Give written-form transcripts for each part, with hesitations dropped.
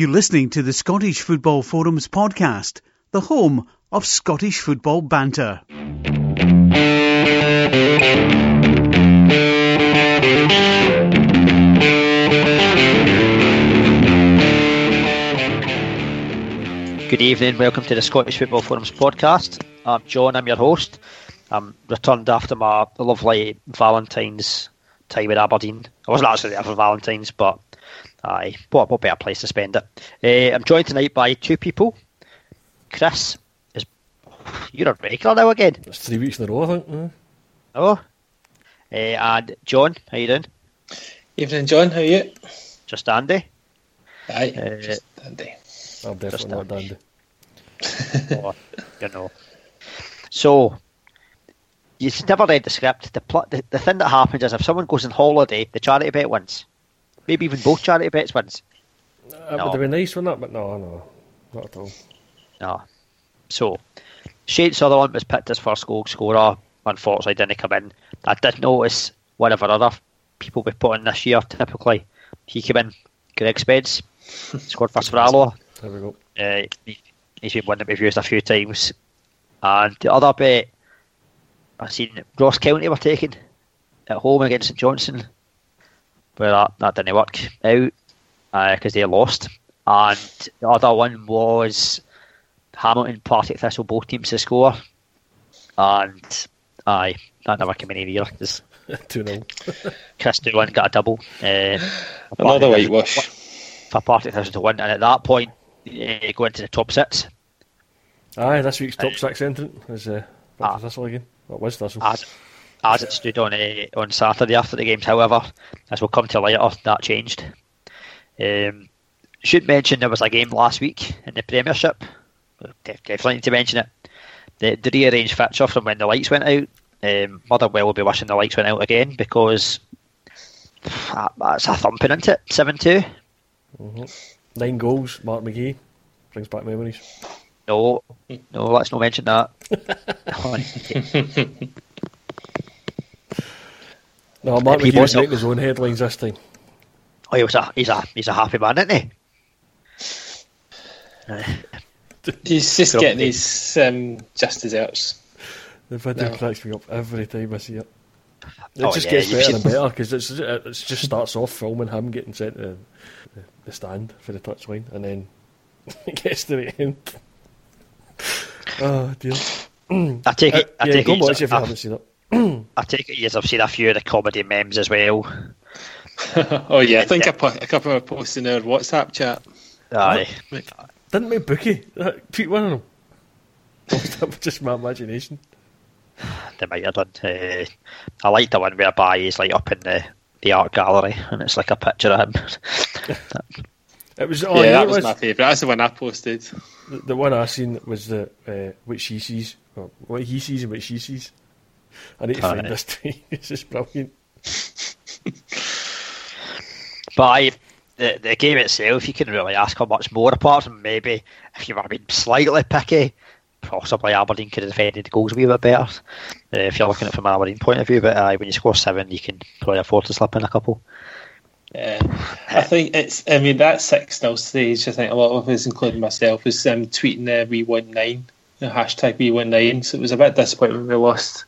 You're listening to the Scottish Football Forums podcast, the home of Scottish football banter. Good evening, welcome to the Scottish Football Forums podcast. I'm John, I'm your host. I'm returned after my lovely Valentine's time at Aberdeen. I wasn't actually there for Valentine's, but aye, what better place to spend it. I'm joined tonight by two people. Chris, you're a regular now again. It's 3 weeks in a row, I think. Yeah. Oh. And John, how you doing? Evening, John, how are you? Just Andy. Aye, just Andy. I'm definitely not Andy. Or, you know. So, you've never read the script. The thing that happens is if someone goes on holiday, the charity bet wins. Maybe even both charity bets wins. That would have been nice, wouldn't it? But no, not at all. No. So, Shane Sutherland was picked as first goal scorer. Unfortunately, didn't come in. I did notice one of our other people we put in this year, typically. He came in, Greg Spence, scored first for Alloa. There we go. He's been one that we've used a few times. And the other bet, I've seen Ross County were taken at home against St Johnstone. But that didn't work out because they lost. And the other one was Hamilton, Partick Thistle, both teams to score. And aye, that never came in either because 2-0. Chris 2-1 got a double. Another whitewash. For Partick Thistle to win. And at that point, go into the top six. Aye, this week's top six entrant is Partick Thistle again. What was Thistle? As it stood on Saturday after the games, however, as we'll come to later, that changed. Should mention there was a game last week in the Premiership. Definitely need to mention it. The rearranged fixture from when the lights went out. Motherwell will be wishing the lights went out again because that's a thumping, isn't it? 7-2. Mm-hmm. 9 goals, Mark McGhee. Brings back memories. No, let's not mention that. No, Mark McGhee was making his own headlines this time. Oh, he's a happy man, isn't he? He's just getting his just desserts. The video cracks me up every time I see it. It just gets better and better because it just starts off filming him getting sent to the stand for the touchline, and then it gets to the end. Oh dear! I take it. Go watch it if you haven't seen it. I take it I've seen a few of the comedy memes as well. Oh yeah, I think a couple of posts in our WhatsApp chat. Aye, didn't we bookie tweet one of them? That was just my imagination. They might have done. I like the one whereby he's like up in the art gallery and it's like a picture of him. It was. Oh, yeah, that was my favourite. That's the one I posted. The one I seen was the what she sees, or what he sees, and what she sees. I need to find this tweet. It's just brilliant. But the game itself, you can really ask how much more, apart from maybe if you were being slightly picky, possibly Aberdeen could have defended the goals a wee bit better. If you're looking at it from an Aberdeen point of view, but when you score 7, you can probably afford to slip in a couple. Yeah, I think that 6-0 stage, I think a lot of us, including myself, was tweeting we19, the hashtag we19, so it was a bit disappointing when we lost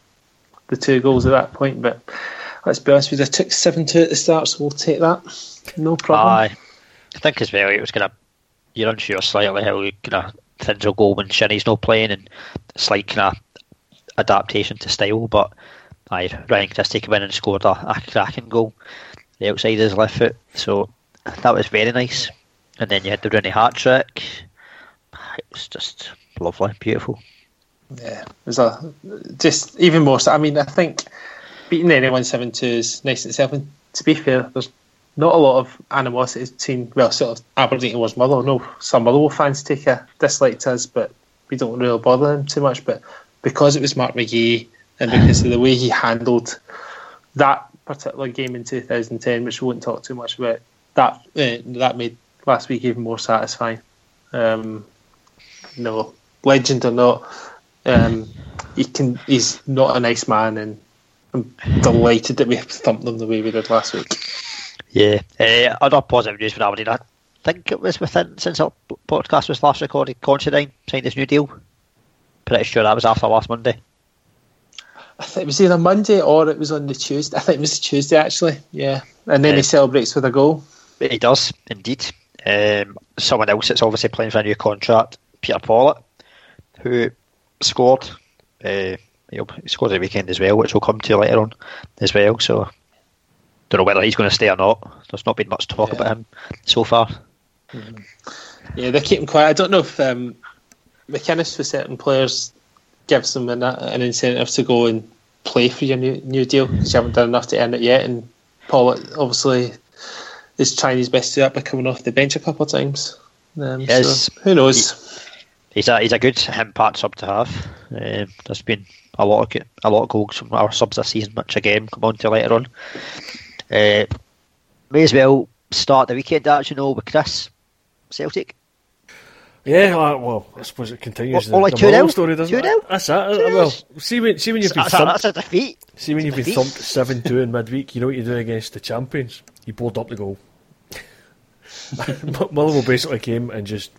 the 2 goals at that point, but let's be honest with you, I took 7-2 at the start, so we'll take that, no problem. Aye. I think as well it was going to, you're unsure slightly how things will go when Shinny's not playing, and it's like adaptation to style, but Ryan Christie came in and scored a cracking goal, the outside of his left foot, so that was very nice. And then you had the Rooney hat-trick. It was just lovely, beautiful. Yeah, it was just even more. I mean, I think beating anyone 7-2 is nice in itself. And to be fair, there's not a lot of animosity between, Aberdeen towards Motherwell. No, some Motherwell fans take a dislike to us, but we don't really bother them too much. But because it was Mark McGhee and because of the way he handled that particular game in 2010, which we won't talk too much about, that made last week even more satisfying. Legend or not. He's not a nice man, and I'm delighted that we thumped them the way we did last week. Yeah, other positive news for Aberdeen. think it was within, since our podcast was last recorded, Considine signed his new deal. Pretty sure that was after last Monday. I think it was either Monday or it was on the Tuesday. I think it was Tuesday, actually. Yeah. And then he celebrates with a goal. He does, indeed. Someone else that's obviously playing for a new contract, Peter Pollitt, who scored. He scored at the weekend as well, which we'll come to later on as well. So, don't know whether he's going to stay or not. There's not been much talk about him so far. Mm-hmm. Yeah, they keep him quiet. I don't know if McInnes for certain players gives them an incentive to go and play for your new deal, because you haven't done enough to earn it yet. And Pollitt obviously is trying his best to do that by coming off the bench a couple of times. Yes. So who knows? He's a good impact sub to have. There's been a lot of goals from our subs this season, which again come on to later on. May as well start the weekend, as you know, with Chris Celtic. Yeah, well, I suppose it continues the Motherwell story, doesn't it? 2-0. That's it. Well, see when you've been thumped. That's a defeat. See when you've been thumped 7-2 in midweek. You know what you do against the champions. You board up the goal. Motherwell basically came and just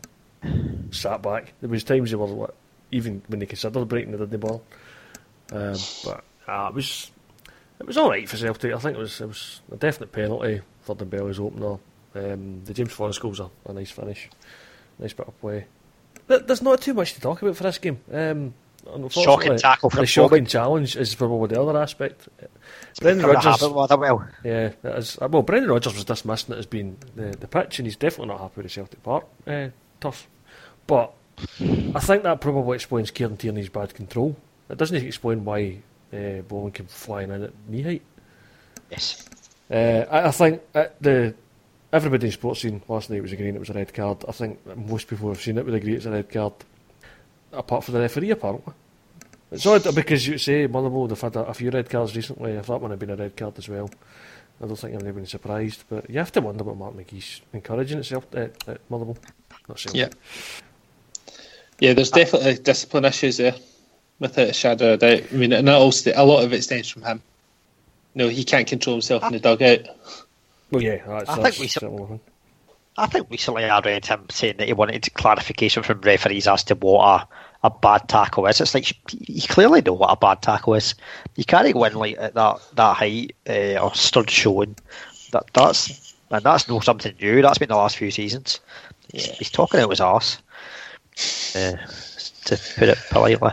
sat back. There was times they were like, even when they considered breaking, they didn't ball. But it was all right for Celtic. I think it was a definite penalty. Third and Bell was opener. The James Forrest goal's a nice finish. Nice bit of play. There's not too much to talk about for this game. Shocking tackle from the shocking challenge is probably the other aspect. Brendan Rodgers. Yeah, that is, well, Brendan Rodgers was dismissed it as being the pitch, and he's definitely not happy with the Celtic Park turf. But I think that probably explains Kieran Tierney's bad control. It doesn't explain why Bowen came flying in at knee height. Yes. I think everybody in the sports scene last night was agreeing it was a red card. I think most people who've seen it would agree it's a red card, apart from the referee, apparently. It's odd because you say Motherwell have had a few red cards recently. If that one had been a red card as well, I don't think anybody would be surprised. But you have to wonder about Mark McGhee's encouraging itself at Motherwell. Not sure. Yeah, there's definitely discipline issues there, without a shadow of a doubt. I mean, and a lot of it stems from him. No, he can't control himself in the dugout. Well, yeah, I think recently I read him saying that he wanted clarification from referees as to what a bad tackle is. It's like, you clearly know what a bad tackle is. You can't win like at that height or stud showing. That's not something new. That's been the last few seasons. He's talking out his arse. To put it politely.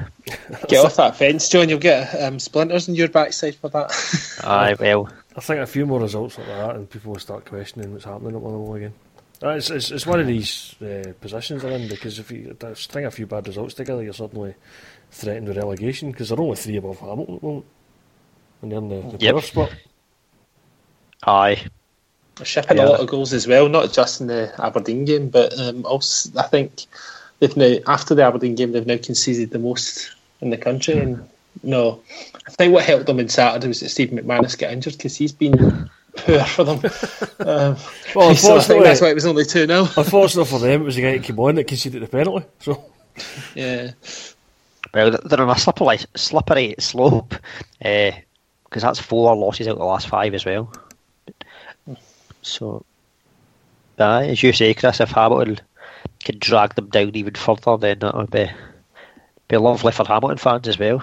Get off that fence, John. You'll get splinters in your backside for that. Aye, well. I think a few more results like that and people will start questioning what's happening at Motherwell again. It's one of these positions they're in, because if you string a few bad results together, you're suddenly threatened with relegation, because they're only 3 above Hamilton at the moment. And they're in the power spot. Aye. They're shipping a lot of goals as well, not just in the Aberdeen game, but also I think after the Aberdeen game, they've now conceded the most in the country. And no, I think what helped them on Saturday was that Steve McManus got injured, because he's been poor for them. Well, so I think that's why it was only 2-0. Unfortunately for them, it was the guy that came on that conceded the penalty. So yeah, well, they're on a slippery slope, because that's 4 losses out of the last 5 as well. So, as you say, Chris, if Hamilton can drag them down even further, then that would be lovely for Hamilton fans as well.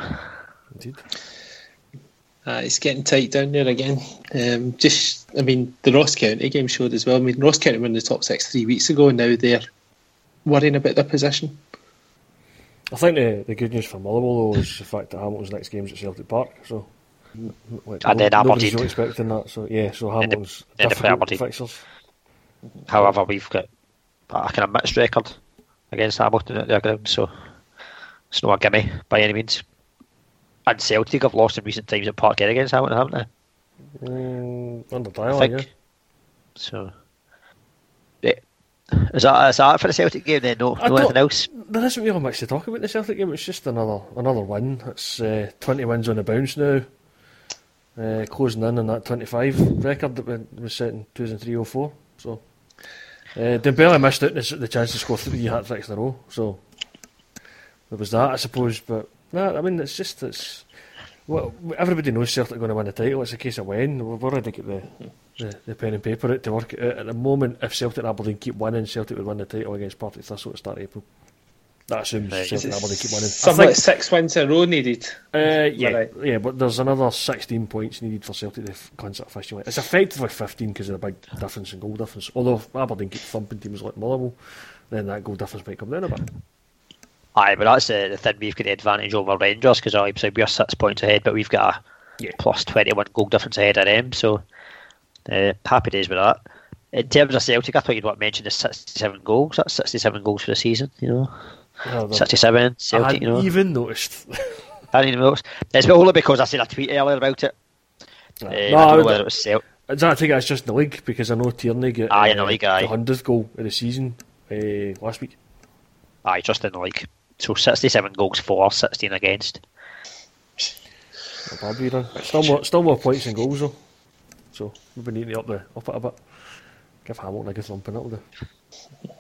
Indeed. It's getting tight down there again. The Ross County game showed as well. I mean, Ross County were in the top 6 3 weeks ago, and now they're worrying about their position. I think the good news for Motherwell though is the fact that Hamilton's next game's at Celtic Park, so and then Aberdeen. Nobody's expecting that, so yeah. So Hamilton's difficult fixers. However, we've got a kind of mixed record against Hamilton at their ground, so it's not a gimme by any means. And Celtic have lost in recent times at Parkhead against Hamilton, haven't they? Under Dial, I think. Yeah. So, yeah. Is that it for the Celtic game then? No, anything else? There isn't really much to talk about the Celtic game. It's just another win. It's 20 wins on the bounce now, closing in on that 25 record that was set in 2003-04. So Dembele missed out the chance to score 3 hat-tricks in a row, so there was that, I suppose. But no, I mean, it's just Well, everybody knows Celtic are going to win the title. It's a case of when. We've already got the pen and paper out to work it out. At the moment, if Celtic and Aberdeen keep winning, Celtic would win the title against Partick Thistle at the start of April. That assumes Celtic and Aberdeen keep winning. Something like 6 wins in a row needed. Yeah, but there's another 16 points needed for Celtic to concert officially. It's effectively 15 because of the big difference in goal difference. Although if Aberdeen keep thumping teams like Motherwell, then that goal difference might come down a bit. Aye, but that's the thing. We've got the advantage over Rangers because obviously we're 6 points ahead, but we've got a plus 21 goal difference ahead of them. So happy days with that. In terms of Celtic, I thought you'd want to mention the 67 goals. That's 67 goals for the season, you know. No, 67 Celtic, you know. I hadn't even noticed. It's only because I seen a tweet earlier about it. I don't know whether it was Celtic. I think that's just in the league because I know Tierney got the 100th goal of the season last week. Aye, just in the league. So 67 goals for, 16 against. Not bad, still more points than goals though. So we've been eating up it a bit. Give Hamilton a good thumping, that'll do.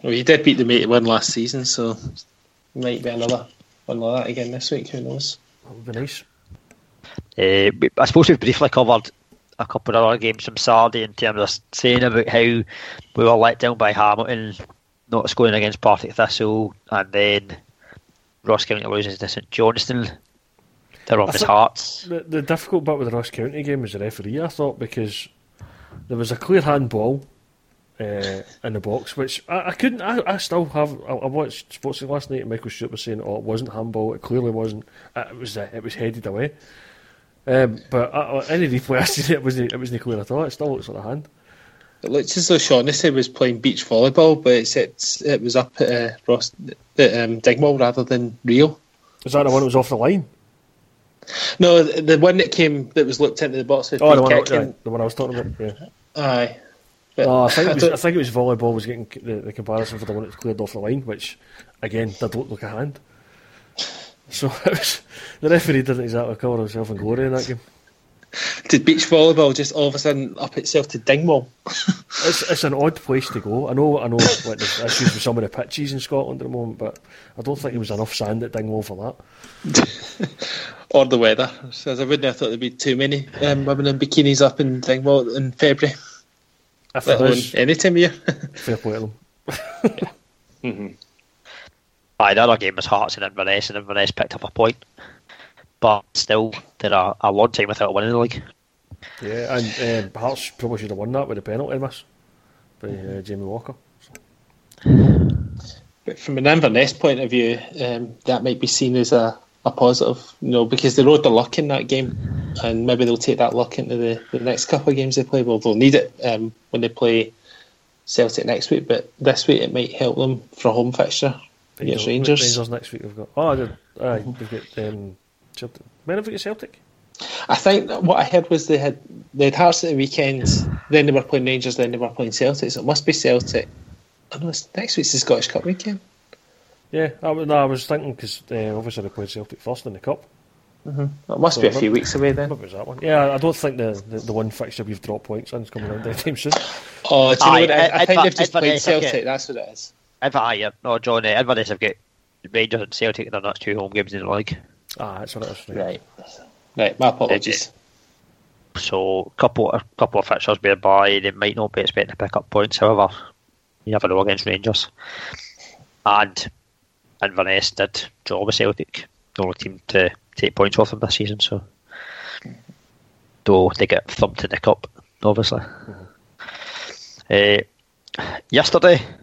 Well, you did beat them 8-1 last season, so might be another one like that again this week. Who knows? That would be nice. I suppose we've briefly covered a couple of other games from Saturday in terms of saying about how we were let down by Hamilton, not scoring against Partick Thistle, and then Ross County losing to St Johnstone. They're on his Hearts. The difficult bit with the Ross County game was the referee, I thought, because there was a clear handball in the box, which I couldn't. I still have. I watched Sports League last night, and Michael Stewart was saying, "Oh, it wasn't handball. It clearly wasn't. It was headed away." But any replay I seen, it wasn't clear at all. It still looks like a hand. It looks as though Shaughnessy was playing beach volleyball, but it was up at Digwall rather than Rio. Was that the one that was off the line? No, the one that came that was looked into the box. Oh, the one I was talking about. Yeah. Aye. No, I think it was volleyball was getting the comparison for the one that was cleared off the line, which again did look a hand. So the referee didn't exactly cover himself in glory in that game. Did beach volleyball just all of a sudden up itself to Dingwall? It's an odd place to go. I know. Like, there's issues with some of the pitches in Scotland at the moment, but I don't think there was enough sand at Dingwall for that. Or the weather. So I wouldn't have thought there'd be too many women in bikinis up in Dingwall in February. If it was any time of year. Fair play to them. Yeah. Mm-hmm. Aye, the other game was Hearts and Inverness picked up a point. But still, they're a long time without winning the league. Yeah, and Hearts probably should have won that with a penalty miss by Jamie Walker. So. But from an Inverness point of view, that might be seen as a positive, you know, because they rode the luck in that game, and maybe they'll take that luck into the next couple of games they play. Well, they'll need it when they play Celtic next week, but this week it might help them for a home fixture against Rangers. Rangers next week we've got. Celtic. When have we got Celtic? I think what I heard was they had Hearts at the weekend, then they were playing Rangers, then they were playing Celtic, so it must be Celtic. I know next week's the Scottish Cup weekend. Yeah, I was thinking because obviously they played Celtic first in the Cup. Mm-hmm. It must be a few weeks away then. What was that one? Yeah, I don't think the one fixture we've dropped points in is coming around anytime soon. Oh, do you know what? I think they've just played Celtic, that's what it is. John, Inverness have got Rangers and Celtic in their next 2 home games in the league. Ah, that's what it is. Right, my apologies. So, a couple of fixtures whereby they might not be expecting to pick up points, however, you never know against Rangers. And Inverness did draw with Celtic, the only team to take points off them this season, so though they get thumped in the cup, obviously. Mm-hmm. Yesterday we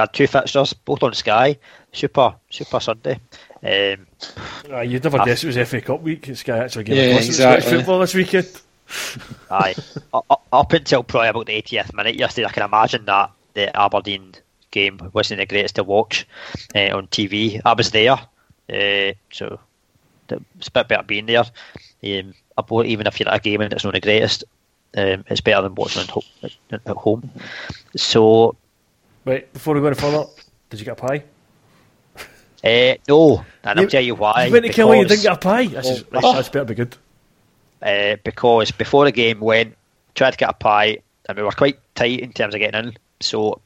had 2 fixtures, both on Sky. Super Sunday. You'd never guess it was FA Cup week and Sky actually gave us football this weekend. Aye, up until probably about the 80th minute yesterday, I can imagine that the Aberdeen game wasn't the greatest to watch on TV. I was there, so it's a bit better being there. Even if you're at a game and it's not the greatest, it's better than watching at home. So, wait, before we go any further, did you get a pie? No, and I'll tell you why. You went to Kelly, you didn't get a pie. That's better be good. Because before the game went, tried to get a pie, and we were quite tight in terms of getting in. So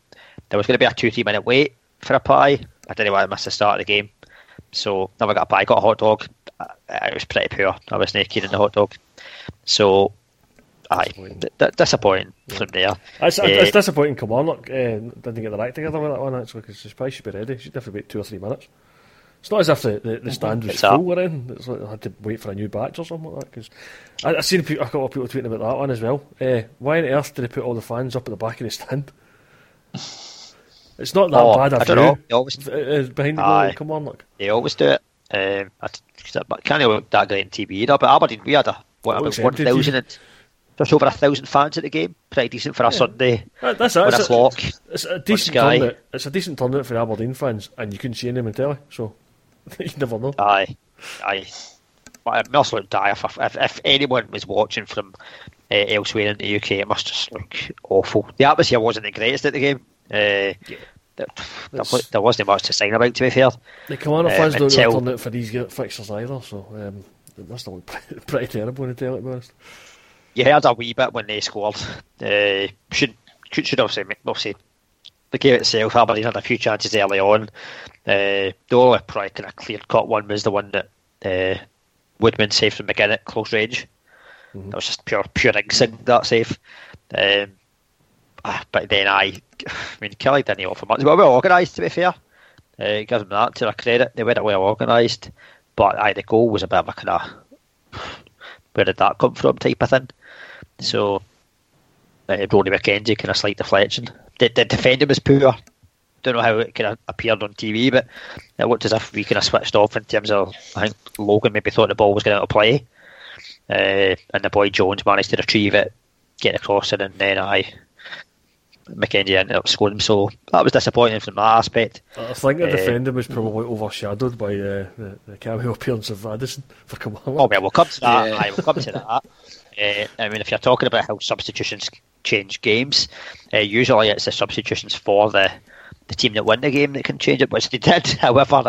there was going to be a 2-3 minute wait for a pie. I didn't know why I missed the start of the game, so never got a pie. Got a hot dog. it was pretty poor. I was naked in the hot dog. So, aye, disappointing from there. It's disappointing. Come on, look, didn't get the right together with that one, actually, because she probably should be ready. She'd have to wait 2 or 3 minutes. It's not as if the stand was full we're in. It's like I had to wait for a new batch or something like that. Cause I seen people, I got a lot of people tweeting about that one as well. Why on earth did they put all the fans up at the back of the stand? It's not that bad. I don't know. They always behind the goal. Come on, look. They always do it. I can't look that great in TV either. But Aberdeen, we had about 1,000. There's over 1,000 fans at the game. Pretty decent for a Sunday. That's it. It's a decent turnout for Aberdeen fans, and you couldn't see any on telly, so you never know. Aye. But it must look dire. If anyone was watching from elsewhere in the UK, it must just look awful. The atmosphere wasn't the greatest at the game. There wasn't much to sign about, to be fair. The Kilmarnock fans don't turn out for these fixtures either, so it must have looked pretty terrible on the telly, to be honest. You heard a wee bit when they scored. Should obviously the game itself, Aberdeen had a few chances early on. The only probably kind of clear-cut one was the one that Woodman saved from McInnes at close range. Mm-hmm. That was just pure instinct, that save. But then Kelly didn't offer much. They were well organised, to be fair. Give them that to their credit. They were well organised. But the goal was a bit of a kind of... where did that come from type of thing. So Rooney McKenzie kind of slight deflection. The defending was poor. Don't know how it kind of appeared on TV, but it looked as if we kind of switched off in terms of, I think Logan maybe thought the ball was going out of play, and the boy Jones managed to retrieve it, get across it, and then McKenzie ended up scoring. So that was disappointing from that aspect. I think the defending was probably overshadowed by the cameo appearance of Addison for Kamarnik. Oh, well, we'll come to that. Yeah. We'll come to that. I mean, if you're talking about how substitutions change games, usually it's the substitutions for the team that win the game that can change it, which they did. However,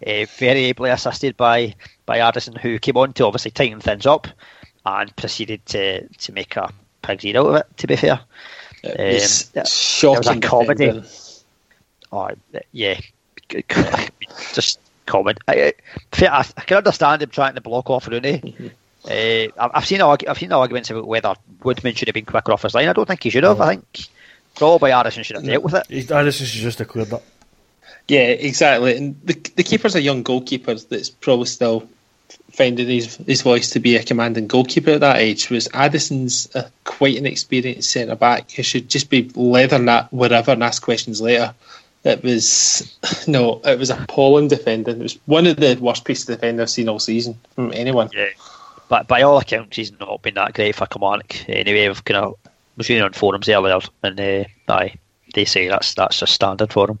very ably assisted by Addison, who came on to obviously tighten things up and proceeded to make a pig's ear out of it, to be fair. It's shocking. It was a comedy. Just comedy. I can understand him trying to block off Rooney. I've seen arguments about whether Woodman should have been quicker off his line. I don't think he should have. I think probably Addison should have dealt with it. Addison should just have cleared that. Yeah, exactly. And the keeper's a young goalkeeper that's probably still finding his voice to be a commanding goalkeeper at that age, was Addison's quite an experienced centre-back who should just be leathering that wherever and ask questions later. It was appalling defending. It was one of the worst pieces of defending I've seen all season from anyone. Yeah, but by all accounts, he's not been that great for Kamarnik. Anyway, I've kind of was reading on forums earlier, and they say that's just standard for him.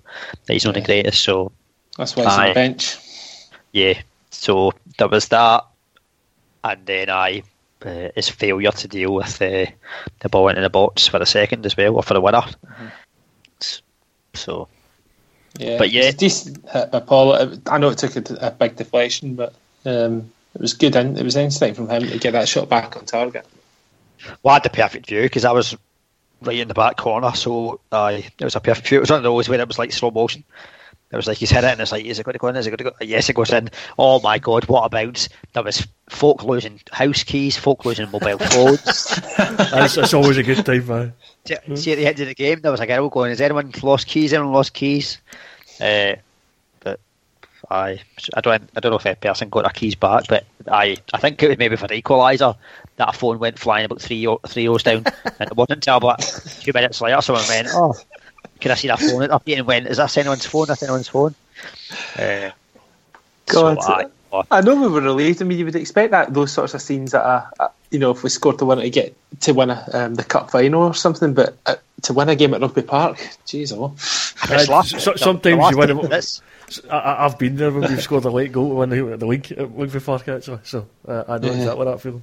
He's not the greatest, so... That's why he's on the bench. Yeah. So there was that, and then his failure to deal with the ball into the box for the second as well, or for the winner. Mm-hmm. So, yeah, but yeah, it's a decent hit by Paul. I know it took a big deflection, but it was good, and it was instinct from him to get that shot back on target. Well, I had the perfect view because I was right in the back corner, so it was a perfect view. It was one of those where it was like slow motion. It was like he's hit it and it's like, is it going to go in? Is it going to go? Yes, it goes in. Oh my God, what a bounce. There was folk losing house keys, folk losing mobile phones. That's always a good time, man. See, at the end of the game, there was a girl going, has anyone lost keys? Anyone lost keys? But I don't know if a person got their keys back, but I think it was maybe for the equaliser that a phone went flying about three rows down, and it wasn't until about 2 minutes later someone went, oh, can I see that phone? And went, is that anyone's phone? That's anyone's phone. God, so I know we were relieved. I mean, you would expect that those sorts of scenes if we scored to win to get to win the cup final or something, but to win a game at Rugby Park, jeez, oh. Sometimes you win. I've been there when we've scored a late goal to win the league at Rugby Park, actually. So I know exactly that feeling.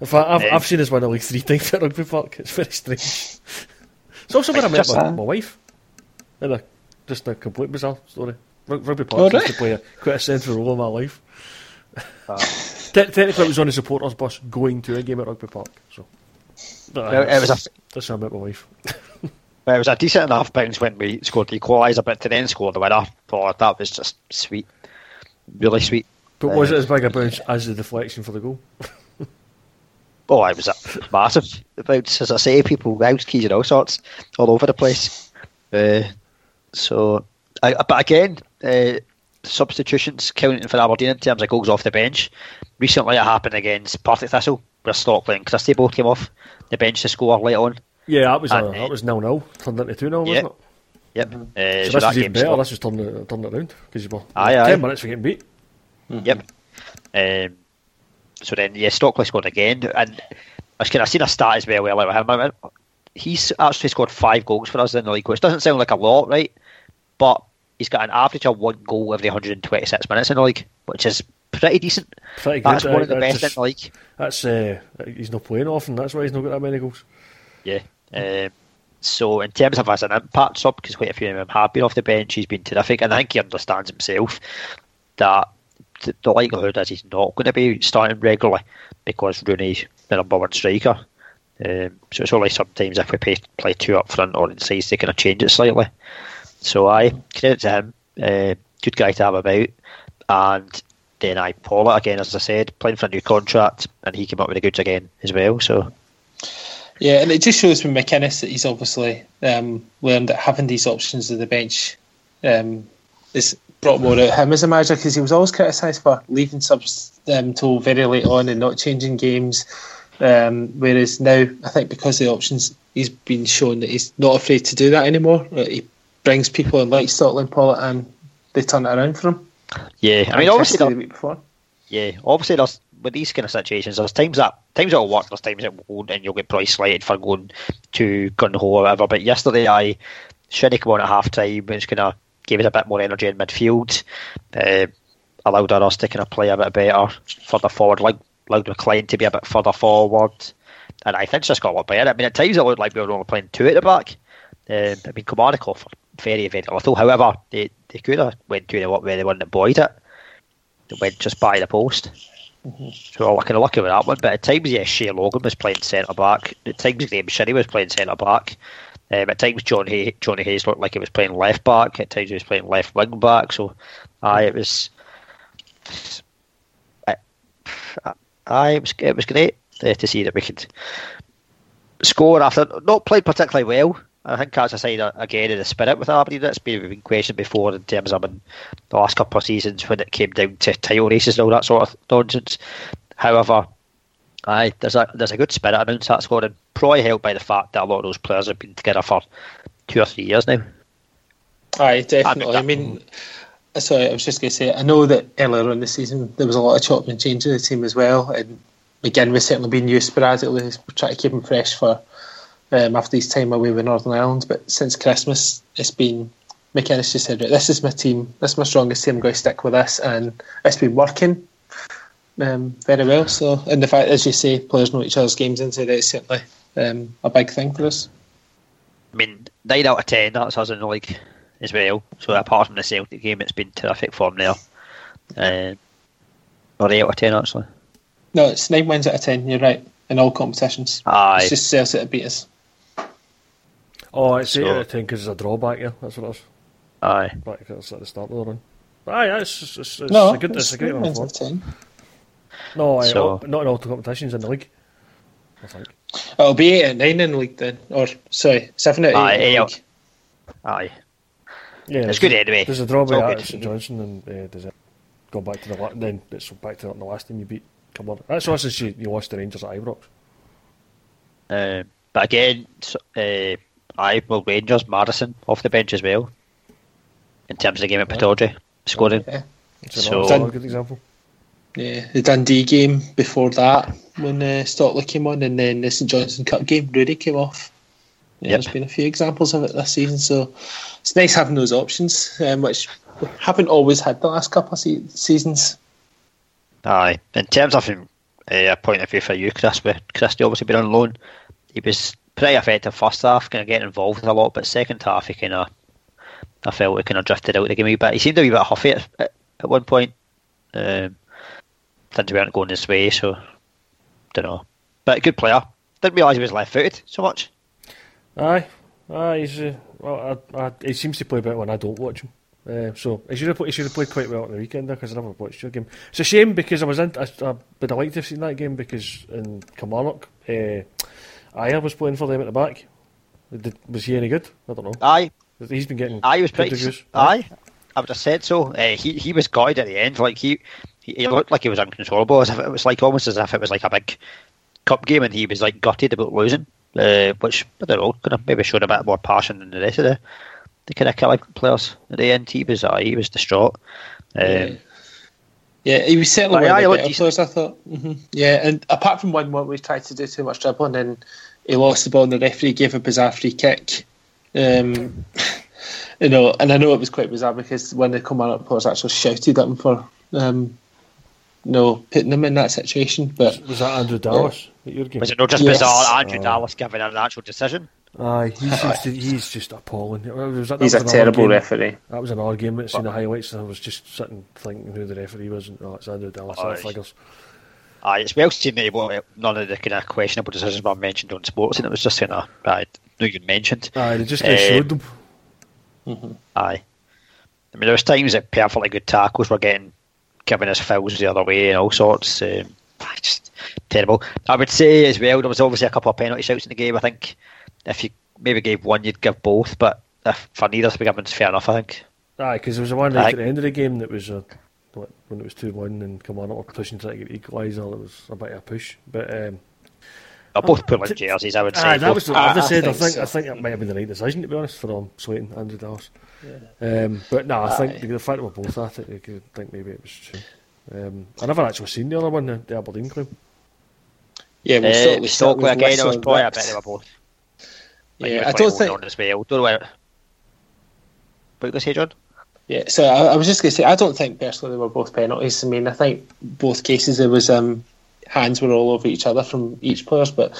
In fact, I've seen us win the league 3 times at Rugby Park. It's very strange. It's also when I met my wife. Just a complete bizarre story. Rugby Park used to play quite a central role in my life. Technically, it was on a supporters bus going to a game at Rugby Park. So, that's how I met my wife. Well, it was a decent enough bounce when we scored the equaliser, but to then score the winner, that was just sweet, really sweet. But was it as big a bounce as the deflection for the goal? Oh, it was a massive bounce. As I say, people bounce keys and all sorts all over the place. But again, substitutions counting for Aberdeen in terms of goals off the bench. Recently, it happened against Partick Thistle, where Stockley and Christie both came off the bench to score late on. Yeah, that was 0-0, turned into 2-0, wasn't it? Yep. So this is even better. Scored. This is turning it around because you were 10 minutes for getting beat. Mm-hmm. Yep. So then, Stockley scored again, and I seen a stat as well. He's actually scored 5 goals for us in the league, which doesn't sound like a lot, right? But he's got an average of 1 goal every 126 minutes in the league, which is pretty decent. Pretty good. That's one of the best in the league. That's he's not playing often. That's why he's not got that many goals. Yeah. So in terms of as an impact sub, because quite a few of them have been off the bench, he's been terrific, and I think he understands himself that the likelihood is he's not going to be starting regularly because Rooney's the number one striker. So it's only sometimes if we play two up front or inside they kind of change it slightly. So credit to him, good guy to have about. And then Paul again, as I said, playing for a new contract, and he came up with the goods again as well. So. Yeah, and it just shows from McInnes that he's obviously learned that having these options on the bench has brought more out of him as a manager, because he was always criticised for leaving subs till very late on and not changing games. Whereas now, I think because of the options, he's been shown that he's not afraid to do that anymore. He brings people in like Scotland, Paul, and they turn it around for him. Yeah, I mean, obviously there's... With these kind of situations, there's times it'll work, there's times it won't, and you'll get probably slighted for going to gun-ho or whatever. But yesterday, Shinny came on at half-time, which kind of gave us a bit more energy in midfield, allowed us to kind of play a bit better further forward, allowed McLean to be a bit further forward, and I think it's just got a lot better. I mean, at times it looked like we were only playing 2 at the back. I mean, Kamarnik offered very, very little. However, they could have went to the where they wanted to avoid it. They went just by the post. Mm-hmm. So I kind of lucky with that one, but at times Shea Logan was playing centre back, at times Graham Shinney was playing centre back, at times Johnny Hayes looked like he was playing left back, at times he was playing left wing back. So it was great to see that we could score after not played particularly well. I think that's a sign again of the spirit with Aberdeen. That's been questioned before in terms of the last couple of seasons when it came down to title races and all that sort of nonsense. However, there's a good spirit amongst that squad, and probably helped by the fact that a lot of those players have been together for 2 or 3 years now. Aye, definitely. I was just going to say, I know that earlier in the season there was a lot of chopping and change in the team as well, and again we've certainly been used sporadically. We're trying to keep them fresh for. After his time away with Northern Ireland, but since Christmas, it's been McInnes just said, right, this is my team, this is my strongest team, I'm going to stick with this, and it's been working very well. So, and the fact, as you say, players know each other's games inside out is certainly a big thing for us. I mean, 9 out of 10, that's us in the league as well. So, apart from the Celtic game, it's been terrific form there. Or 8 out of 10, actually. No, it's 9 wins out of 10. You're right, in all competitions. Aye, it's just Celtic that beat us. Oh, it's 8 out of 10 because it's a drawback, yeah. That's what it is. Aye. Back that's at the start of the run. But aye, it's a great run. No, not in all the competitions in the league, I think. It'll be 8 out of 9 in the league then. Or, sorry, 7 out of 8 in the league. Aye. Yeah, it's good anyway. There's a drawback at St Johnstone, and does it go back to the last... Then it's back to the last time you beat Kilmarnock. That's why you lost the Rangers at Ibrox. But again... Rangers, Madison off the bench as well in terms of the game at Pataudry scoring. Yeah. It's a good example. Yeah, the Dundee game before that when Stockley came on, and then the St Johnstone Cup game, Rudy came off. Yeah, there's been a few examples of it this season, so it's nice having those options, which we haven't always had the last couple of seasons. Aye, in terms of a point of view for you, Chris, with Christie obviously been on loan, he was pretty effective first half, kind of getting involved a lot, but second half he I felt he drifted out of the game a bit. He seemed a wee bit huffy at one point. Things weren't going his way, so don't know. But good player. Didn't realise he was left-footed so much. Aye, he seems to play better when I don't watch him. So he should have played quite well on the weekend because I never watched your game. It's a shame because I was in. I would have liked to have seen that game because in Kilmarnock, Ayr was playing for them at the back. Was he any good? I don't know. Aye, he's been getting. Aye, he was pretty. Aye, I would have said so. He was gutted at the end. Like he looked like he was uncontrollable. As if it was like almost as if it was like a big cup game, and he was like gutted about losing. Which I don't know, could have maybe showed a bit more passion than the rest of the kind of Kilmarnock players at the end. He was distraught. Yeah, he was certainly one of the better players, I thought. Mm-hmm. Yeah, and apart from 1-1 we tried to do too much dribbling and he lost the ball and the referee gave a bizarre free kick. You know, and I know it was quite bizarre because when the Kilmarnock players actually shouted at him for putting him in that situation. But was that Andrew Dallas at your game? Was it not just bizarre Andrew Dallas giving an actual decision? Aye, he's just appalling. He's a terrible referee. That was an argument, seen the highlights, and I was just sitting thinking who the referee was, and it's Andrew Dallas, and figures. Aye, it's well seen that none of the kind of questionable decisions were mentioned on sports, and it was just kind of, not even mentioned. Aye, they just showed them. Mm-hmm. Aye. I mean, there was times that perfectly good tackles were getting given as fouls the other way and all sorts. Just terrible. I would say as well, there was obviously a couple of penalty shouts in the game. I think if you maybe gave one, you'd give both, but if for neither to be given, it's fair enough, I think. Aye, because there was one right at the end of the game that was when it was 2-1 and Kilmarnock were pushing to get equaliser. It was a bit of a push, but both put like jerseys, I would say. That was I think it might have been the right decision, to be honest, for Slayton and Andrew Dallas. Yeah. I think the fact that we're both at it, you could think maybe it was true. I never actually seen the other one, the Aberdeen club. Yeah, we Stockley again. It was probably a bit they were both. Like yeah, I don't think. On as well. Don't know where. But this, hey John. Yeah, so I was just going to say I don't think personally they were both penalties. I mean, I think both cases there was hands were all over each other from each players. But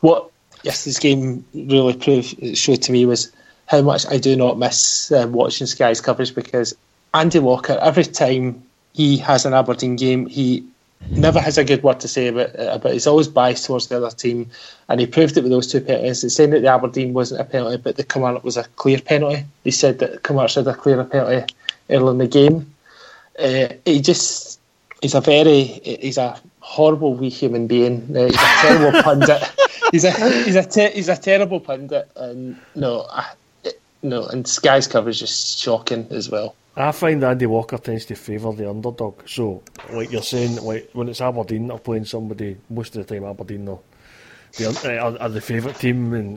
what yesterday's game really showed to me was how much I do not miss watching Sky's coverage, because Andy Walker, every time he has an Aberdeen game, he never has a good word to say about it, but he's always biased towards the other team, and he proved it with those two penalties. It's saying that the Aberdeen wasn't a penalty, but the Kilmarnock was a clear penalty. He said that Kilmarnock had a clearer penalty early in the game. He's a horrible wee human being. He's a terrible pundit. He's a terrible pundit, and and Sky's coverage is shocking as well. I find Andy Walker tends to favour the underdog. So, like you're saying, like when it's Aberdeen that are playing somebody, most of the time Aberdeen are the favourite team, and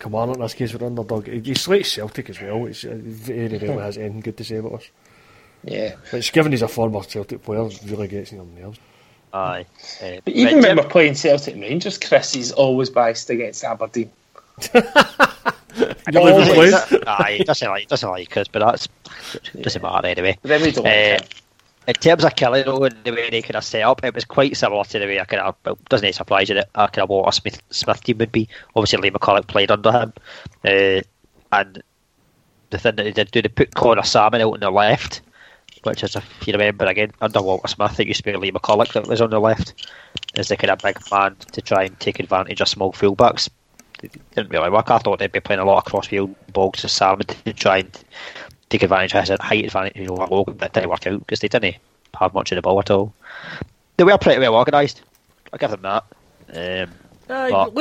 Kamarnik in this case with underdog. He slates Celtic as well, which very rarely has anything good to say about us. Yeah. Which, given he's a former Celtic player, really gets in on the nerves. Aye. But even when we're playing Celtic Rangers, Chris, he's always biased against Aberdeen. He doesn't like us, but that doesn't matter anyway. In terms of Kelly, though, and the way they kind of set up, it was quite similar to the way doesn't it surprise you that a kind of Walter Smith team would be? Obviously, Lee McCulloch played under him, and the thing that they did do, they put Connor Salmon out on the left, which is, if you remember again, under Walter Smith, it used to be Lee McCulloch that was on the left, as the kind of big man to try and take advantage of small fullbacks. It didn't really work. I thought they'd be playing a lot of cross-field balls to Salmon to try and take advantage of his height advantage over Logan, but it didn't work out because they didn't have much of the ball at all. They were pretty well organised, I give them that. Lee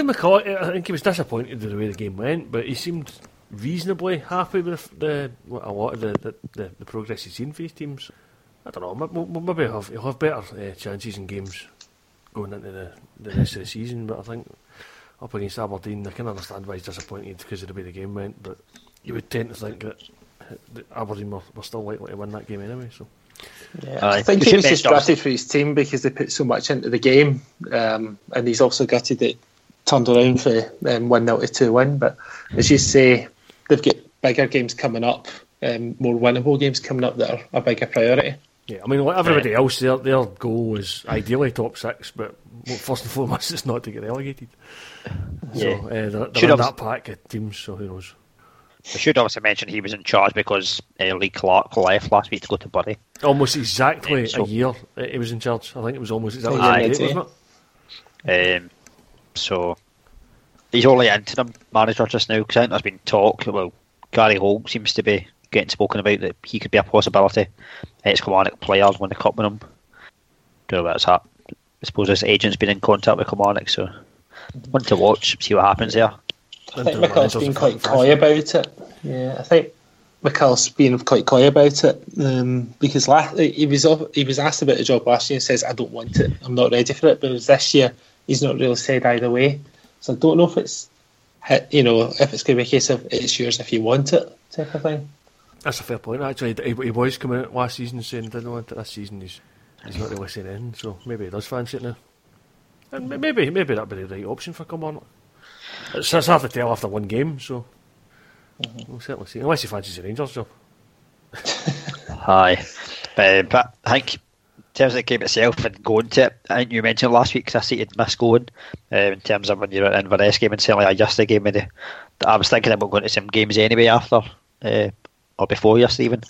McCulloch, I think he was disappointed with the way the game went, but he seemed reasonably happy with a lot of the progress he's seen for his teams. I don't know, maybe he'll have better chances in games going into the rest of the season, but I think up against Aberdeen, I can understand why he's disappointed because of the way the game went, but you would tend to think that Aberdeen were still likely to win that game anyway. So, yeah, I think he was just gutted for his team because they put so much into the game, and he's also gutted that it turned around for 1-0 to 2-1. But as you say, they've got bigger games coming up, more winnable games coming up that are a bigger priority. Yeah, I mean, like everybody else, their goal was ideally top six, but first and foremost, it's not to get relegated. Yeah. So they're in that pack of teams, so who knows? I should obviously mention he was in charge because Lee Clark left last week to go to Bury. Almost exactly a year he was in charge. I think it was almost exactly a year, wasn't it? So he's only interim manager just now because I think there's been talk. Well, Gary Holt seems to be getting spoken about that he could be a possibility. Ex-Kilmarnock players won the cup with him. Don't know what's happened. I suppose his agent's been in contact with Kamarnik, so want to watch, see what happens there. I think McCulloch's been quite coy about it. Yeah, I think McCulloch's been quite coy about it because he was asked about a job last year and says, I don't want it, I'm not ready for it. But it was this year, he's not really said either way. So I don't know if it's, you know, if it's going to be a case of it's yours if you want it type of thing. That's a fair point, actually. He was coming out last season saying he didn't want it. This season he's not really saying anything, so maybe he does fancy it now. And maybe that'd be the right option for Kilmarnock. It's hard to tell after one game, so we'll certainly see. Unless he fancies the Rangers job. Aye. But I think in terms of the game itself and going to it, I think you mentioned last week, Chris, that you'd miss going in terms of when you were at Inverness game, and certainly yesterday game. I was thinking about going to some games anyway after or before yesterday even.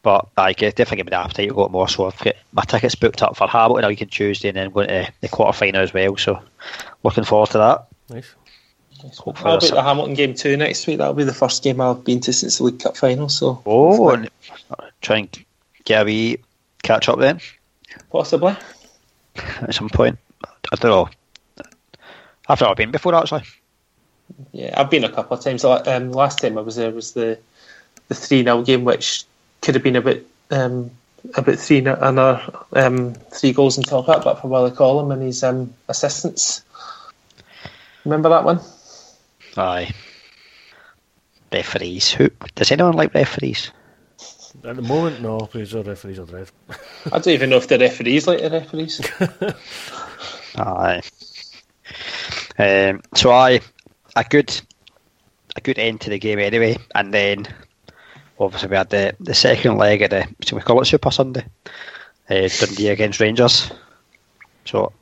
But I definitely give me the appetite a lot more, so I've got my tickets booked up for Hamilton a week on Tuesday and then going to the quarter-final as well, so looking forward to that. Nice. Hopefully I'll be at the Hamilton game too next week. That'll be the first game I've been to since the League Cup final, so... Oh, and try and get a wee catch up then? Possibly. At some point. I don't know. I've never been before, actually. Yeah, I've been a couple of times. Last time I was there was the 3-0 game, which... could have been about three another 3 goals in top up, but for Willie Collum and his assistants. Remember that one? Aye. Referees. Who does anyone like referees? At the moment, no. Because the referees are dreadful. I don't even know if the referees like the referees. Aye. So a good end to the game anyway, and then. Obviously, we had the second leg of the, so we call it Super Sunday, Dundee against Rangers. So,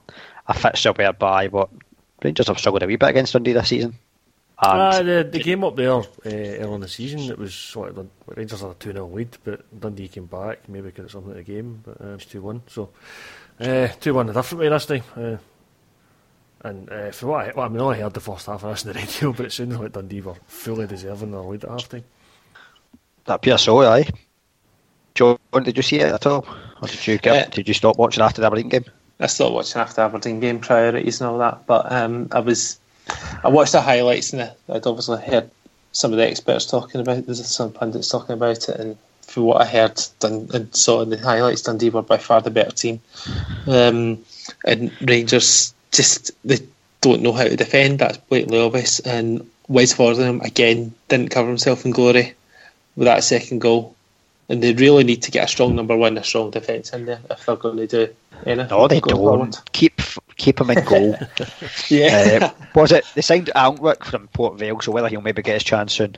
a fixture whereby what Rangers have struggled a wee bit against Dundee this season. The game up there early in the season, it was sort of Rangers had a 2-0 lead, but Dundee came back, maybe because it's something at the game, but it was 2-1. So, 2-1 a different way this time. And for what I mean, I only heard the first half of this on the radio, but it sounded like Dundee were fully deserving their lead at half time. That PSO, aye. John, did you see it at all? Or did you stop watching after the Aberdeen game? I stopped watching after the Aberdeen game, priorities and all that, but I watched the highlights and I'd obviously heard some of the experts talking about it, there's some pundits talking about it, and from what I heard and saw in the highlights, Dundee were by far the better team. And Rangers, just, they don't know how to defend, that's blatantly obvious, and Wes Fordham, again, didn't cover himself in glory with that second goal, and they really need to get a strong number one, a strong defence in there if they're going to do anything. No, they don't. Forward. Keep him in goal. Yeah. Was it? They signed Antwerp from Port Vale, so whether he'll maybe get his chance soon.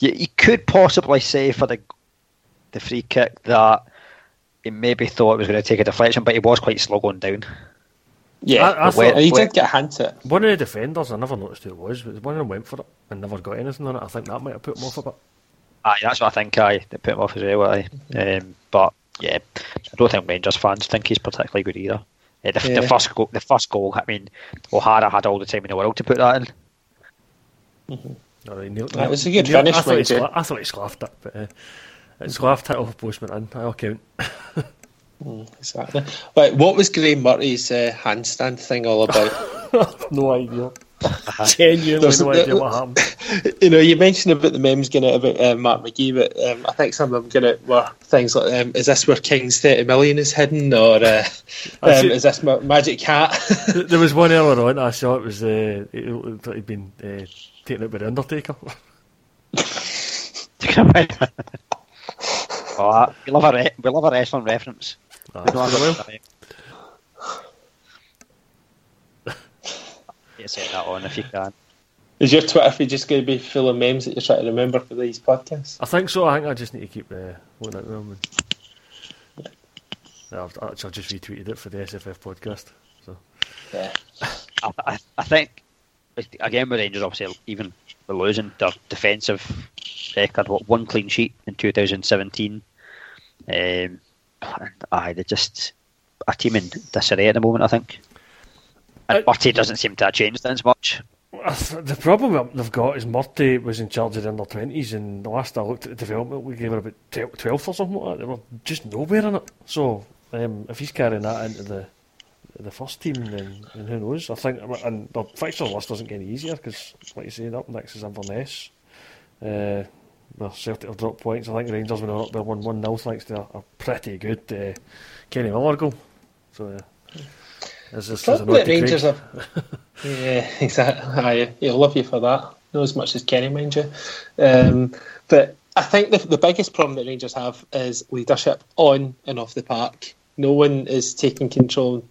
You could possibly say for the free kick that he maybe thought it was going to take a deflection, but he was quite slow going down. Yeah, I thought he did get a hand to it. One of the defenders, I never noticed who it was, but one of them went for it and never got anything on it. I think that might have put him off a bit. Aye, that's what I think, aye. They put him off as well, aye. But, yeah, I don't think Rangers fans think he's particularly good either. The first goal, I mean, O'Hara had all the time in the world to put that in. Mm-hmm. Right, Neil, that was a good finish, I thought he sclaffed it, but it sclaffed it off a postman in. I'll count. Exactly. Right, what was Graham Murty's handstand thing all about? No idea. Genuinely no idea what happened. You know, you mentioned about the memes going out about Mark McGhee, but I think some of them going out were things like, is this where King's 30 million is hidden? Or is this Magic Cat? There was one earlier on I saw, it was it looked like he'd been taken out by the Undertaker. Oh, we love a wrestling reference. Get set that on if you can. Is your Twitter feed just going to be full of memes that you're trying to remember for these podcasts? I think so. I think I just need to keep looking at them. I just retweeted it for the SFF podcast. So yeah. I think again with Rangers, obviously, even we're losing their defensive record. What, one clean sheet in 2017? They're just a team in disarray at the moment, I think. And Murty doesn't seem to have changed things much. The problem they've got is Murty was in charge of the under-20s, and the last I looked at the development, we gave her about 12th or something like that. They were just nowhere in it. So if he's carrying that into the first team, then who knows? I think, and the fixture list doesn't get any easier because, like you say, up next is Inverness. Well, Celtic have dropped points. I think the Rangers, when they're up there, won 1-0 thanks to a pretty good Kenny Miller goal. So Rangers are, yeah, exactly. Aye, he'll love you for that. Not as much as Kenny, mind you. But I think the biggest problem that Rangers have is leadership on and off the park. No one is taking control,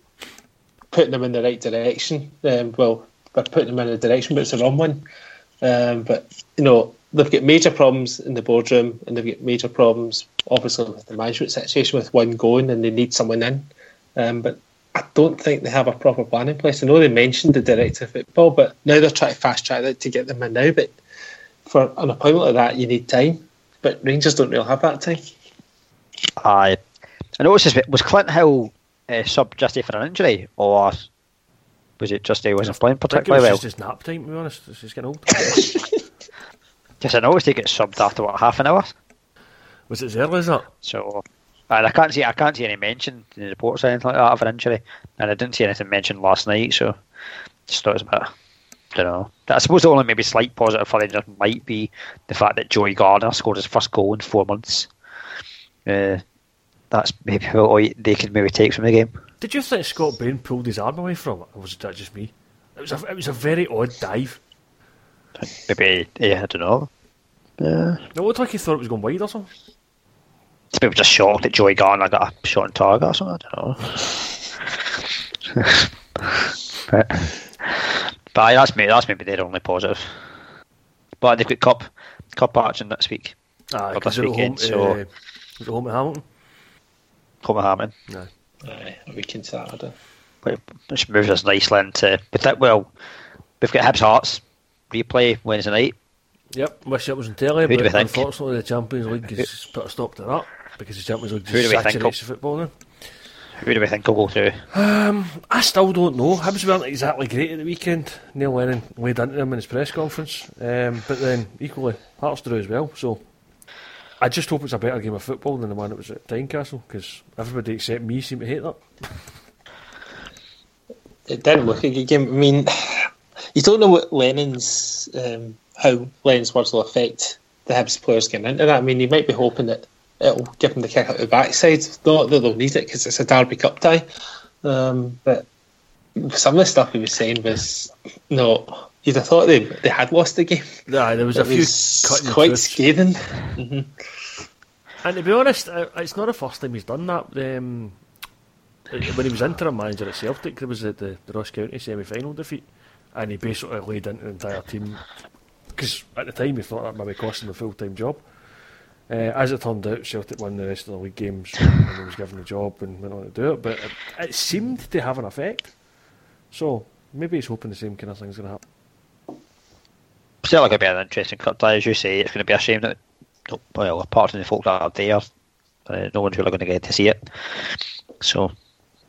putting them in the right direction. Well, they're putting them in the direction, but it's the wrong one. But you know, they've got major problems in the boardroom, and they've got major problems, obviously, with the management situation, with one going, and they need someone in. But I don't think they have a proper plan in place. I know they mentioned the director of football, but now they're trying to fast track that to get them in now. But for an appointment like that, you need time. But Rangers don't really have that time. Aye. I noticed, was Clint Hill sub Justy for an injury, or was it Justy wasn't playing particularly well? It's just nap time, to be honest. It's just getting old. Just I noticed he gets subbed after what, half an hour? Was it as early as that? So, and I can't see any mention in the reports or anything like that of an injury, and I didn't see anything mentioned last night. So, just thought it was a bit. I don't know. I suppose the only maybe slight positive for Rangers might be the fact that Joey Gardner scored his first goal in 4 months. That's maybe what they could maybe take from the game. Did you think Scott Bain pulled his arm away from it, or was that just me? It was a very odd dive. Maybe, yeah, I don't know. Yeah. It looked like he thought it was going wide or something. Maybe just shocked that Joey Garner got a shot on target or something, I don't know. but that's maybe their only positive. But they've got cup action next week. Or this weekend, is it home at Hamilton? Home at Hamilton. No. Aye, a weekend Saturday. Which moves us nicely into... Well, we've got Hibs Hearts replay Wednesday night. Yep, wish it was on telly, but unfortunately the Champions League has put a stop to that because the Champions League just saturates the football now. Who do we think will go through? I still don't know. Hibs weren't exactly great at the weekend. Neil Lennon laid into them in his press conference, but then equally Hearts drew as well. So I just hope it's a better game of football than the one that was at Tynecastle, because everybody except me seemed to hate that. It didn't look a good game. I mean, you don't know what how Lennon's words will affect the Hibs players getting into that. I mean, you might be hoping that it'll give them the kick out the backside. Not that they'll need it because it's a Derby Cup tie. But some of the stuff he was saying was no. You'd have thought they had lost the game. Nah, there was a few cutting quite scathing. Mm-hmm. And to be honest, it's not the first time he's done that. When he was interim manager at Celtic, there was the Ross County semi-final defeat, and he basically laid into the entire team. Because at the time he thought that might be costing him a full-time job. As it turned out, Celtic won the rest of the league games and he was given the job and went on to do it. But it seemed to have an effect. So maybe he's hoping the same kind of thing's going to happen. Still going to be an interesting cup tie, as you say. It's going to be a shame that, well, apart from the folk that are there, no one's really going to get to see it. So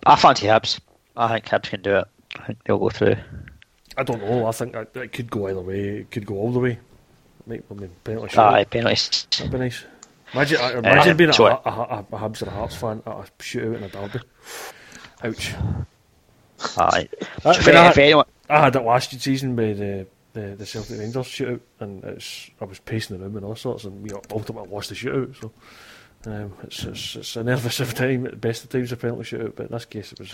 I fancy Hibs. I think Hibs can do it. I think they'll go through. I don't know. I think it could go either way. It could go all the way. Penalty shootout. Aye, penalties. That'd be nice. Imagine being a Hibs or a Hearts fan at a shootout in a derby. Ouch. Aye. I had it last season by the Celtic Rangers shootout, and I was pacing the room and all sorts, and we ultimately lost the shootout. So it's a nervous time at the best of times, a penalty shootout. But in this case, it was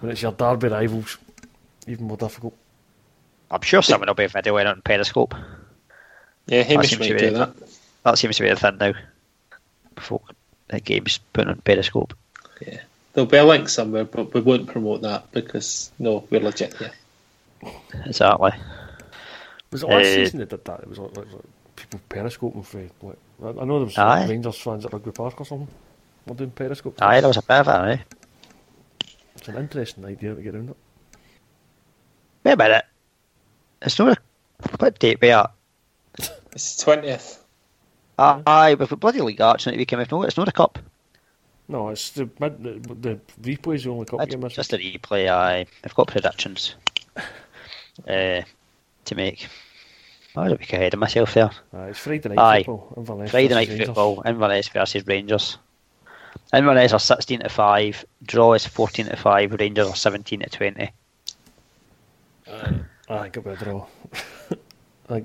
when it's your derby rivals, even more difficult. I'm sure someone will be videoing it on Periscope. Yeah, he must do that. That seems to be the thing now. Before the game's put on Periscope. Yeah, there'll be a link somewhere, but we won't promote that because we're legit here. Yeah. Exactly. Was it last season they did that? It was like people periscoping for like, I know there was Rangers fans at Rugby Park or something. We're doing periscope. Aye, there was a bit of that. Aye. It's an interesting idea to get around it. Wait a minute. It's not what date we are? It's the 20th. Aye, we've got bloody league action at the weekend. It's not a cup. No, it's the replay's the only cup game. Just a replay. Aye, I've got predictions. to make. I was a week ahead of myself there. It's Friday night football. Inverness Friday night Rangers. Football. Inverness versus Rangers. Inverness are 16-5. Draw is 14-5. Rangers are 17-20. I think it'll be a draw. I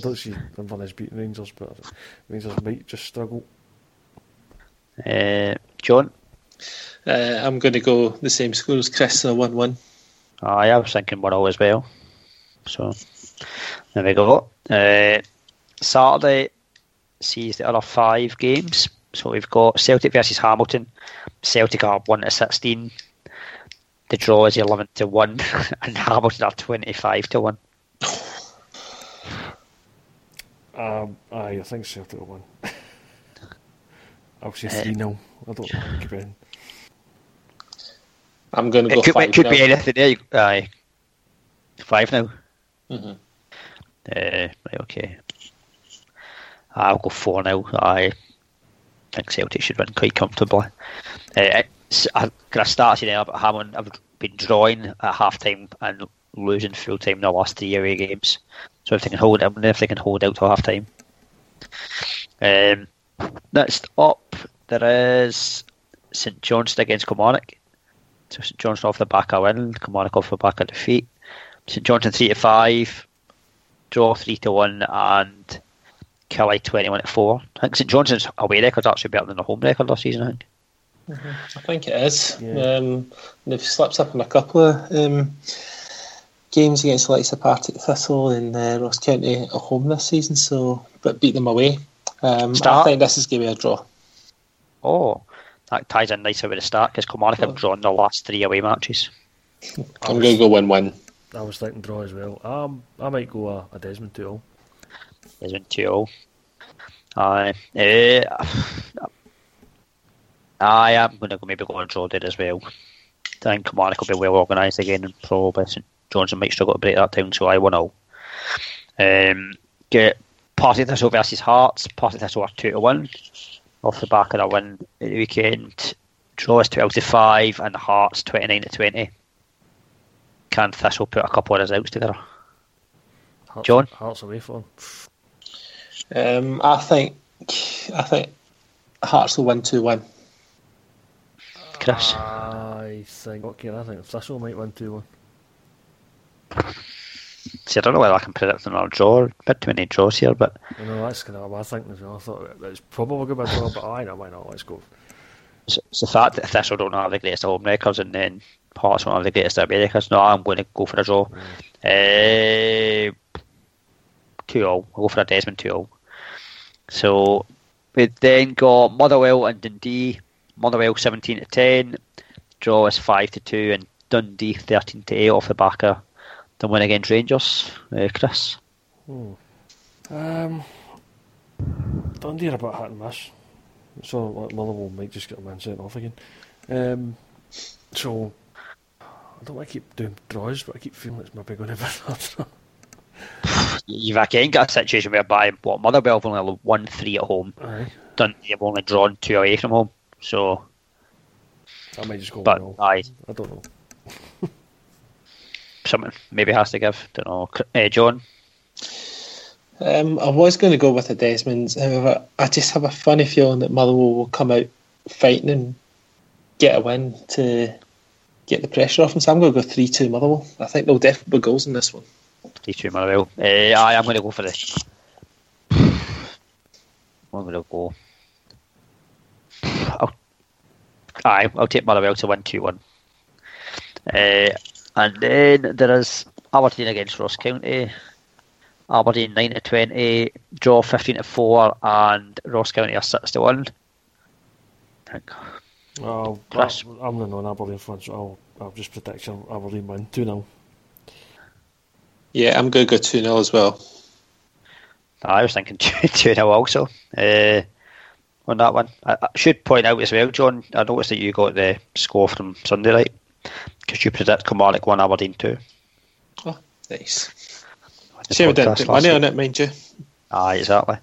don't see Inverness beating Rangers, but Rangers might just struggle. John? I'm going to go the same score as Chris, a 1-1. Aye, I was thinking 1-0 as well. So, there we go. Saturday sees the other five games. So we've got Celtic versus Hamilton. Celtic are 1-16. The draw is 11-1, and Hamilton are 25-1. I think Celtic will win. I'll say 3-0. I don't know what it could be. I'm going to go 5-0. It could be anything there. 5-0. Mm-hmm. Right, okay. I'll go 4-0. I think Celtic should win quite comfortably. Can I start saying about Hamilton? I've been drawing at half time and losing full time in the last three away games. So if they can hold out to half time. Next up, there is St Johnstone against Kamarnik. So St Johnstone off the back a win, Kamarnik off the back a defeat. St Johnstone 3-5, draw 3-1, and Kelly 21-4. I think St Johnstone's away record's actually better than the home record last season, I think. Mm-hmm. I think it is. Yeah. They've slipped up in a couple of games against the likes of Partick Thistle and Ross County at home this season, but beat them away. I think this is going to be a draw. Oh, that ties in nicely with the start because Kilmarnock have drawn their last three away matches. I'm going to go win-win. I was thinking draw as well. I might go a Desmond 2-0. Desmond 2-0. I am going to maybe go on draw there as well. I think Kilmarnock will be well organised again and probably St Johnson might struggle to break that down, so I 1-0. Get Partick Thistle versus Hearts. Partick Thistle are 2-1 off the back of a win at the weekend. Draw is 12-5 and Hearts 29-20. Can Thistle put a couple of his outs together? John? Hearts away for him. I think Hearts will win 2-1. Chris? I think Thistle might win 2-1. See, I don't know whether I can predict another draw. A bit too many draws here, but that's kind of what I think as well. I thought it's probably going to be a draw, but I know why not. Let's go. It's the fact that Thistle don't have the greatest home records, and then Hearts don't have the greatest away records. No, I'm going to go for a draw. 2-0. I'll go for a Desmond 2-0. So we then got Motherwell and Dundee. Motherwell 17-10. Draw is 5-2, and Dundee 13-8 off the back of the win against Rangers. Chris? Dundee are about hit and miss, so Motherwell might just get a man sent off again. So I don't want to keep doing draws, but I keep feeling it's maybe going to be another. You've again got a situation whereby Motherwell have only won 3 at home. Aye. Dundee have only drawn 2 away from home, so I might just go on. I don't know. Something maybe has to give. Don't know. John? I was going to go with the Desmonds. However, I just have a funny feeling that Motherwell will come out fighting and get a win to get the pressure off them. So I'm going to go 3-2 Motherwell. I think there'll definitely be goals in this one. 3-2 Motherwell. I'm going to go for this. I'm going to go. I'll take Motherwell to win 2-1. And then there is Aberdeen against Ross County. Aberdeen 9-20, draw 15-4, and Ross County are 6-1. Well, I'm not on Aberdeen front, so I'll just predict Aberdeen win 2-0. Yeah, I'm going to go 2-0 as well. I was thinking 2-0 also on that one. I should point out as well, John, I noticed that you got the score from Sunday night. Because you predict Kamarnik 1, Aberdeen 2. Oh, nice. Shame I didn't put money on it, mind you. Aye, exactly.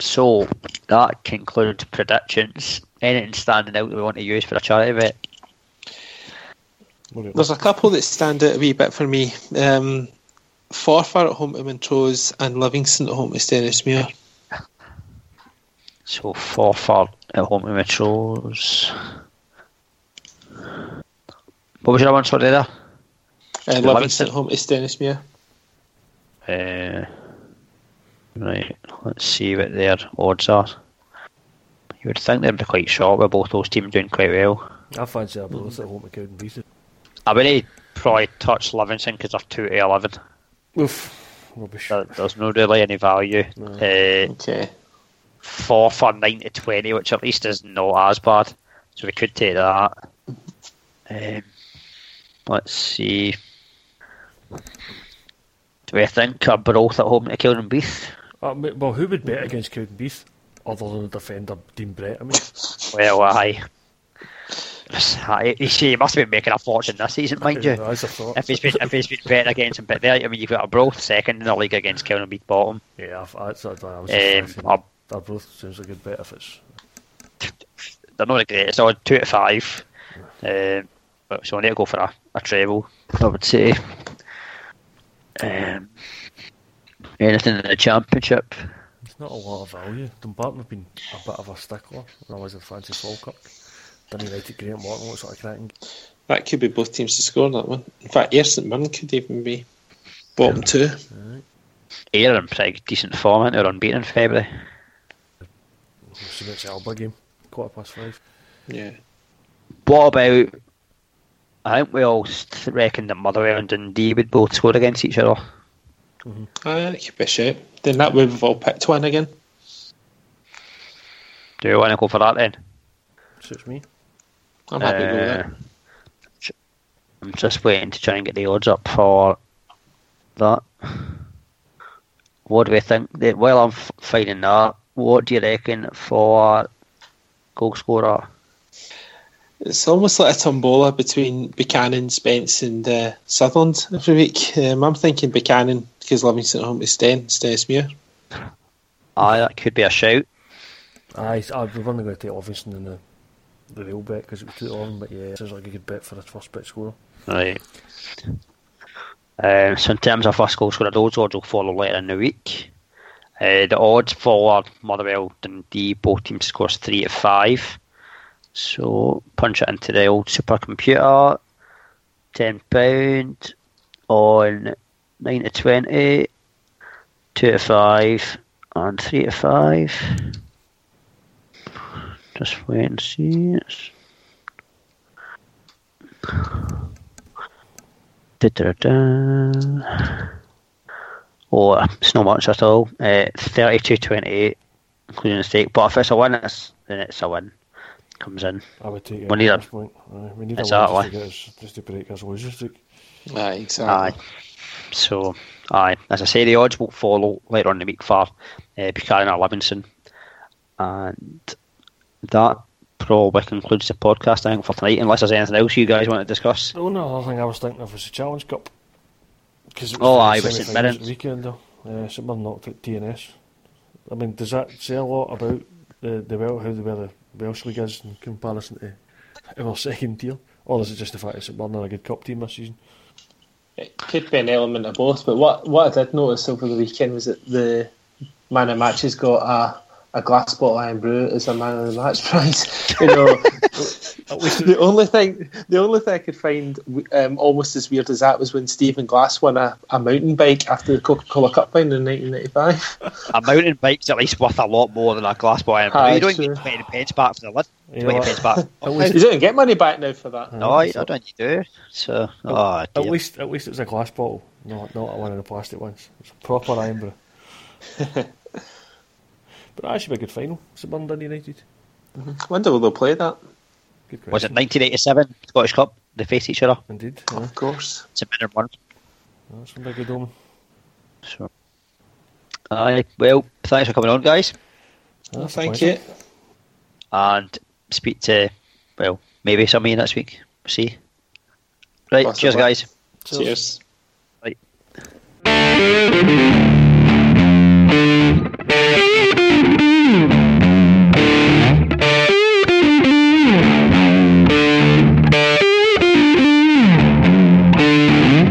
So, that concludes predictions. Anything standing out that we want to use for a charity bet? There's a couple that stand out a wee bit for me. Forfar at home to Montrose and Livingston at home to Stennismuir. So Forfar at home to Montrose. What was your one, sorry, there? Livingston at home to Stennismuir. Right, let's see what their odds are. You would think they'd be quite short with both those teams doing quite well. I fancy Aberdeen at home to Cowden Beaton. I wouldn't probably touch Livingston because they're 2-11. Oof, rubbish. There's no really any value. No. Okay. 4 for 9 to 20, which at least is not as bad. So we could take that. Let's see. Do we think are both at home to Cowdenbeath? Well, who would bet against Cowdenbeath other than the defender Dean Brett? I mean, well, aye. He must have been making a fortune this season, mind you. That's a thought. If he's been betting against him, but there, I mean, you've got Arbroath second in the league against Cowdenbeath bottom. Yeah, I was Arbroath seems a good bet if it's. They're not the greatest. So 2 to 5, but so I need to go for a treble, I would say. Anything in the championship? There's not a lot of value. Dumbarton have been a bit of a stickler when I was in Fancy Falkirk. Didn't write it great and Morton looks like a cracking. That could be both teams to score that one. In fact, Ayr St Mirren could even be bottom two. Right. Ayr are in pretty decent form, aren't they? They're unbeaten in February. It's an Alba game, 5:15. Yeah. What about? I think we all reckoned that Motherwell and Dundee would both score against each other. Mm-hmm. That could be a shout. Then that way we've all picked one again. Do you want to go for that then? Suits me. I'm happy to go there. I'm just waiting to try and get the odds up for that. What do we think? While I'm finding that, what do you reckon for goal scorer? It's almost like a tombola between Buchanan, Spence and Sutherland every week. I'm thinking Buchanan because Livingston at home to Stennismuir. Aye, that could be a shout. Aye, we weren't going to take Livingston in the real bet because it was 2-11, but yeah, it sounds like a good bet for a first bet scorer. Right. So in terms of first goal scorer, those odds will follow later in the week. The odds for Motherwell, Dundee, both teams scores 3 to 5. So, punch it into the old supercomputer, £10 on 9 to 20, 2 to 5, and 3 to 5. Just wait and see. Oh, it's not much at all. 32-28, including the stake. But if it's a win, then it's a win. Comes in. I would take it. We need a win just to break us losers. Aye, exactly. So, aye, as I say, the odds will follow later on in the week for Buchanan or Livingston, and that probably concludes the podcast, I think, for tonight. Unless there's anything else you guys want to discuss. Oh no, I think I was thinking of was the Challenge Cup. It was St Mirren weekend though. St Mirren knocked at DNS. I mean, does that say a lot about how the Welsh League is in comparison to our second tier, or is it just the fact that St Mirren are a good cup team this season? It could be an element of both, but what I did notice over the weekend was that the man of the match has got a glass bottle of iron brew as a man of the match prize. You know, the only thing I could find almost as weird as that was when Stephen Glass won a mountain bike after the Coca-Cola Cup final in 1995. A mountain bike's at least worth a lot more than a glass bottle of iron brew. You don't get £20 back for the lid. You don't get money back now for that. No, I don't. You do. So, at least it was a glass bottle, not one of the plastic ones. It's a proper iron brew. But that should be a good final. St Mirren Dundee United. Mm-hmm. I wonder will they play that? Was it 1987 Scottish Cup? They faced each other. Indeed, yeah. Of course. St Mirren won. That's going to be a good one. So, well, thanks for coming on, guys. Well, thank you. And speak to maybe some of you next week. See. Right. Cheers, guys. Cheers. Right.